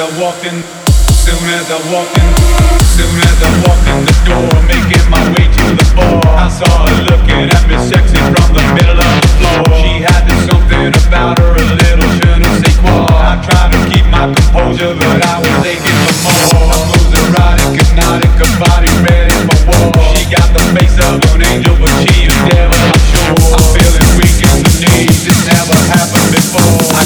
Soon as I walked in the door, making my way to the bar, I saw her looking at me sexy from the middle of the floor. She had this something about her, a little je ne sais quoi. I tried to keep my composure, but I was aching for more. I was erotic, hypnotic, her body ready for war. She got the face of an angel, but she a devil, I'm sure. I'm feeling weak in the knees, it's never happened before.